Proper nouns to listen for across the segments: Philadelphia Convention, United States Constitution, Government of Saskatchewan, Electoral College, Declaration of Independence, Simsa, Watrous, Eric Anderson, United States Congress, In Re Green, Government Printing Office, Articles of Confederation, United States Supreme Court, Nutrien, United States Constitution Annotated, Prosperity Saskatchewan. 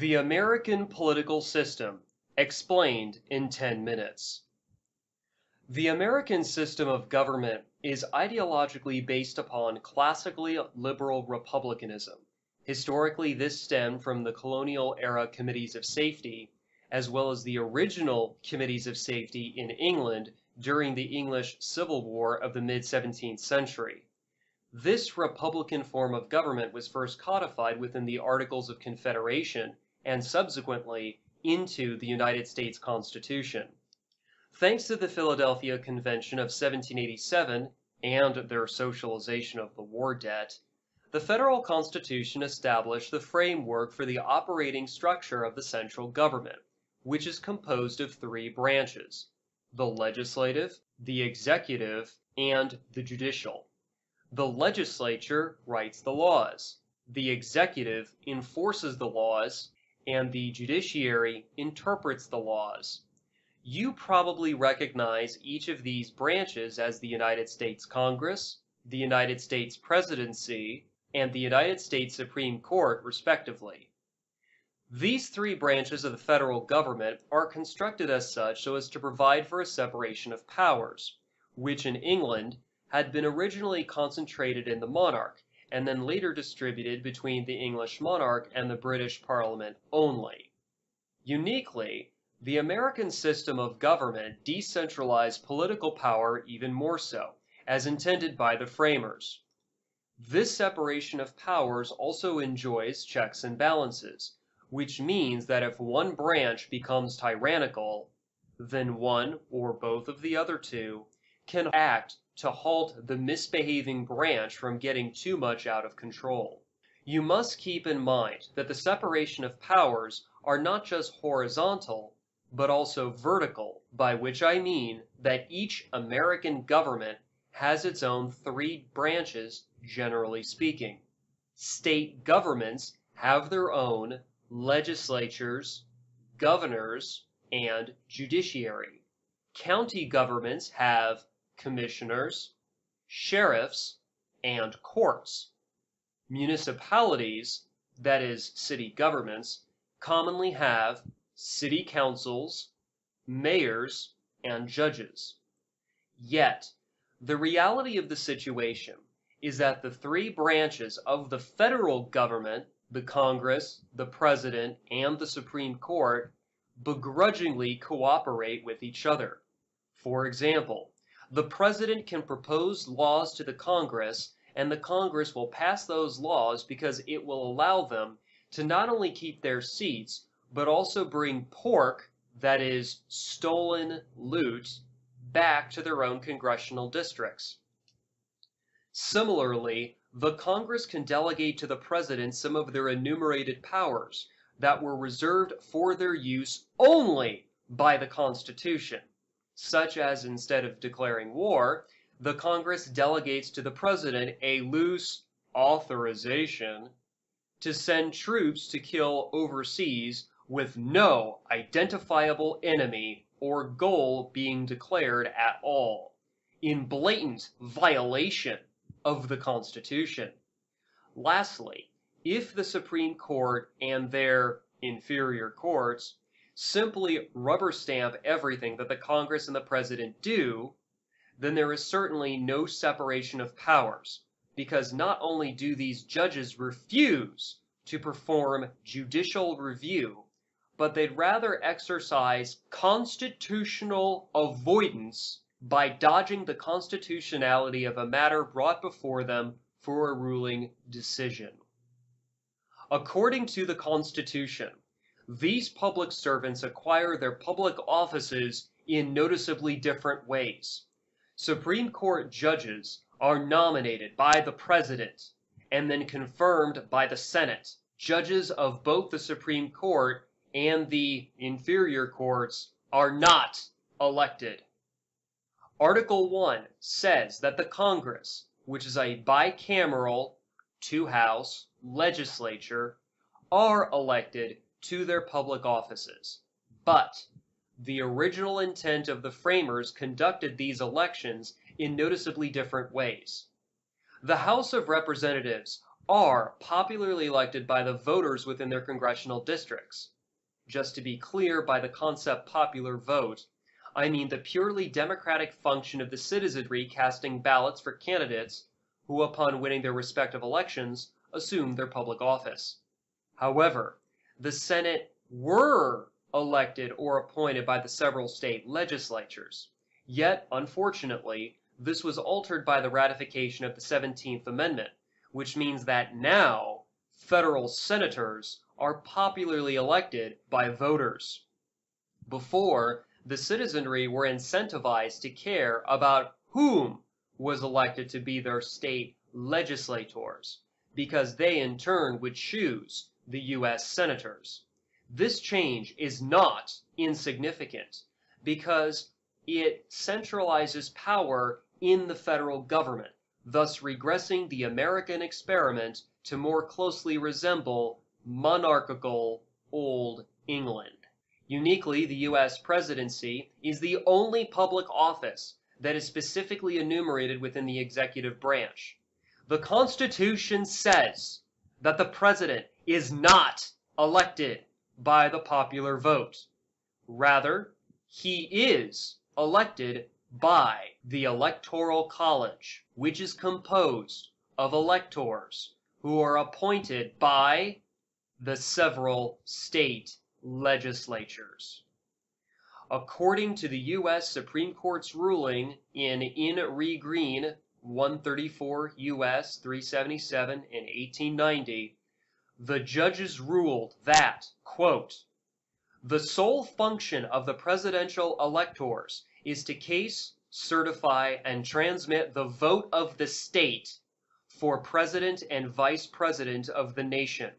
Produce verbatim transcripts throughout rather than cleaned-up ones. The American Political System, explained in ten minutes. The American system of government is ideologically based upon classically liberal republicanism. Historically, this stemmed from the colonial era committees of safety, as well as the original committees of safety in England during the English Civil War of the mid seventeenth century. This republican form of government was first codified within the Articles of Confederation and subsequently into the United States Constitution. Thanks to the Philadelphia Convention of seventeen eighty-seven and their socialization of the war debt, the federal constitution established the framework for the operating structure of the central government, which is composed of three branches: the legislative, the executive, and the judicial. The legislature writes the laws, the executive enforces the laws, and the judiciary interprets the laws. You probably recognize each of these branches as the United States Congress, the United States Presidency, and the United States Supreme Court, respectively. These three branches of the federal government are constructed as such so as to provide for a separation of powers, which in England had been originally concentrated in the monarch, and then later distributed between the English monarch and the British Parliament only. Uniquely, the American system of government decentralized political power even more so, as intended by the framers. This separation of powers also enjoys checks and balances, which means that if one branch becomes tyrannical, then one or both of the other two can act to halt the misbehaving branch from getting too much out of control. You must keep in mind that the separation of powers are not just horizontal, but also vertical, by which I mean that each American government has its own three branches, generally speaking. State governments have their own legislatures, governors, and judiciary. County governments have commissioners, sheriffs, and courts. Municipalities, that is, city governments, commonly have city councils, mayors, and judges. Yet, the reality of the situation is that the three branches of the federal government, the Congress, the President, and the Supreme Court, begrudgingly cooperate with each other. For example, the President can propose laws to the Congress, and the Congress will pass those laws because it will allow them to not only keep their seats, but also bring pork, that is, stolen loot, back to their own congressional districts. Similarly, the Congress can delegate to the President some of their enumerated powers that were reserved for their use only by the Constitution, such as, instead of declaring war, the Congress delegates to the President a loose authorization to send troops to kill overseas with no identifiable enemy or goal being declared at all, in blatant violation of the Constitution. Lastly, if the Supreme Court and their inferior courts simply rubber stamp everything that the Congress and the President do, then there is certainly no separation of powers, because not only do these judges refuse to perform judicial review, but they'd rather exercise constitutional avoidance by dodging the constitutionality of a matter brought before them for a ruling decision. According to the Constitution, these public servants acquire their public offices in noticeably different ways. Supreme Court judges are nominated by the President and then confirmed by the Senate. Judges of both the Supreme Court and the inferior courts are not elected. Article one says that the Congress, which is a bicameral, two-house legislature, are elected to their public offices, but the original intent of the framers conducted these elections in noticeably different ways. The House of Representatives are popularly elected by the voters within their congressional districts. Just to be clear, by the concept popular vote, I mean the purely democratic function of the citizenry casting ballots for candidates who, upon winning their respective elections, assume their public office. However, the Senate were elected or appointed by the several state legislatures. Yet, unfortunately, this was altered by the ratification of the seventeenth Amendment, which means that now federal senators are popularly elected by voters. Before, the citizenry were incentivized to care about whom was elected to be their state legislators, because they in turn would choose the U S senators. This change is not insignificant because it centralizes power in the federal government, thus regressing the American experiment to more closely resemble monarchical Old England. Uniquely, the U S presidency is the only public office that is specifically enumerated within the executive branch. The Constitution says that the president is not elected by the popular vote. Rather, he is elected by the Electoral College, which is composed of electors who are appointed by the several state legislatures. According to the U S Supreme Court's ruling in In Re Green, one thirty-four U S three seventy-seven in eighteen ninety, the judges ruled that, quote, the sole function of the presidential electors is to case, certify, and transmit the vote of the state for president and vice president of the nation.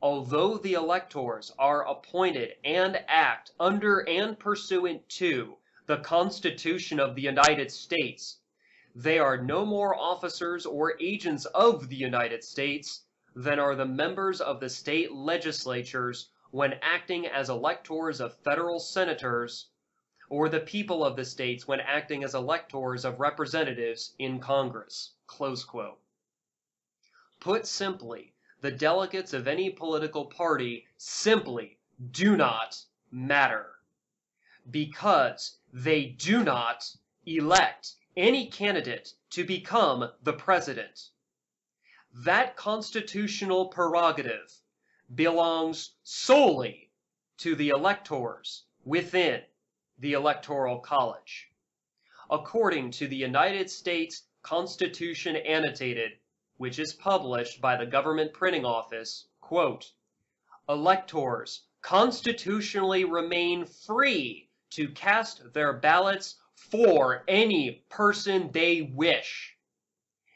Although the electors are appointed and act under and pursuant to the Constitution of the United States, they are no more officers or agents of the United States than are the members of the state legislatures when acting as electors of federal senators, or the people of the states when acting as electors of representatives in Congress. Close quote. Put simply, the delegates of any political party simply do not matter, because they do not elect any candidate to become the president. That constitutional prerogative belongs solely to the electors within the Electoral College. According to the United States Constitution Annotated, which is published by the Government Printing Office, quote, electors constitutionally remain free to cast their ballots for any person they wish,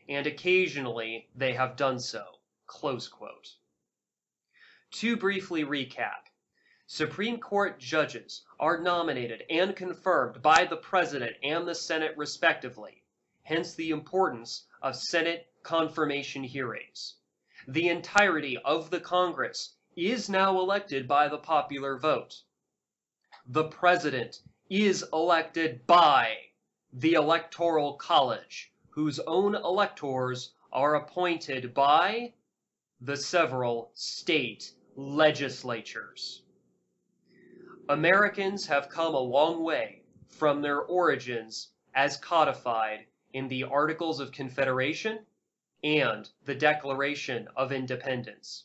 and occasionally they have done so, close quote. To briefly recap, Supreme Court judges are nominated and confirmed by the President and the Senate respectively, hence the importance of Senate confirmation hearings. The entirety of the Congress is now elected by the popular vote. The President is elected by the Electoral College, whose own electors are appointed by the several state legislatures. Americans have come a long way from their origins as codified in the Articles of Confederation and the Declaration of Independence.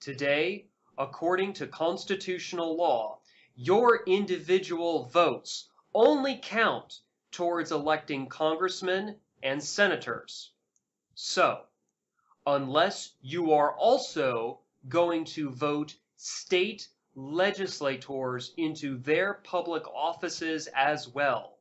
Today, according to constitutional law, your individual votes only count towards electing congressmen and senators. So, unless you are also going to vote state legislators into their public offices as well,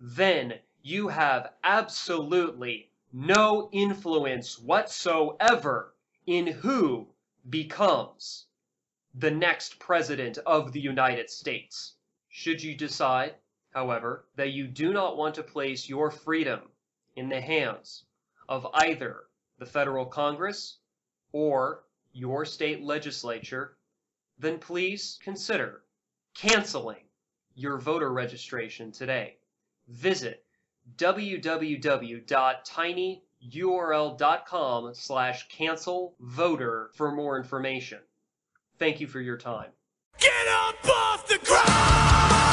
then you have absolutely no influence whatsoever in who becomes the next president of the United States. Should you decide, however, that you do not want to place your freedom in the hands of either the federal Congress or your state legislature, then please consider canceling your voter registration today. Visit w w w dot tiny url.com slash cancel voter for more information. Thank you for your time. Get up off the ground!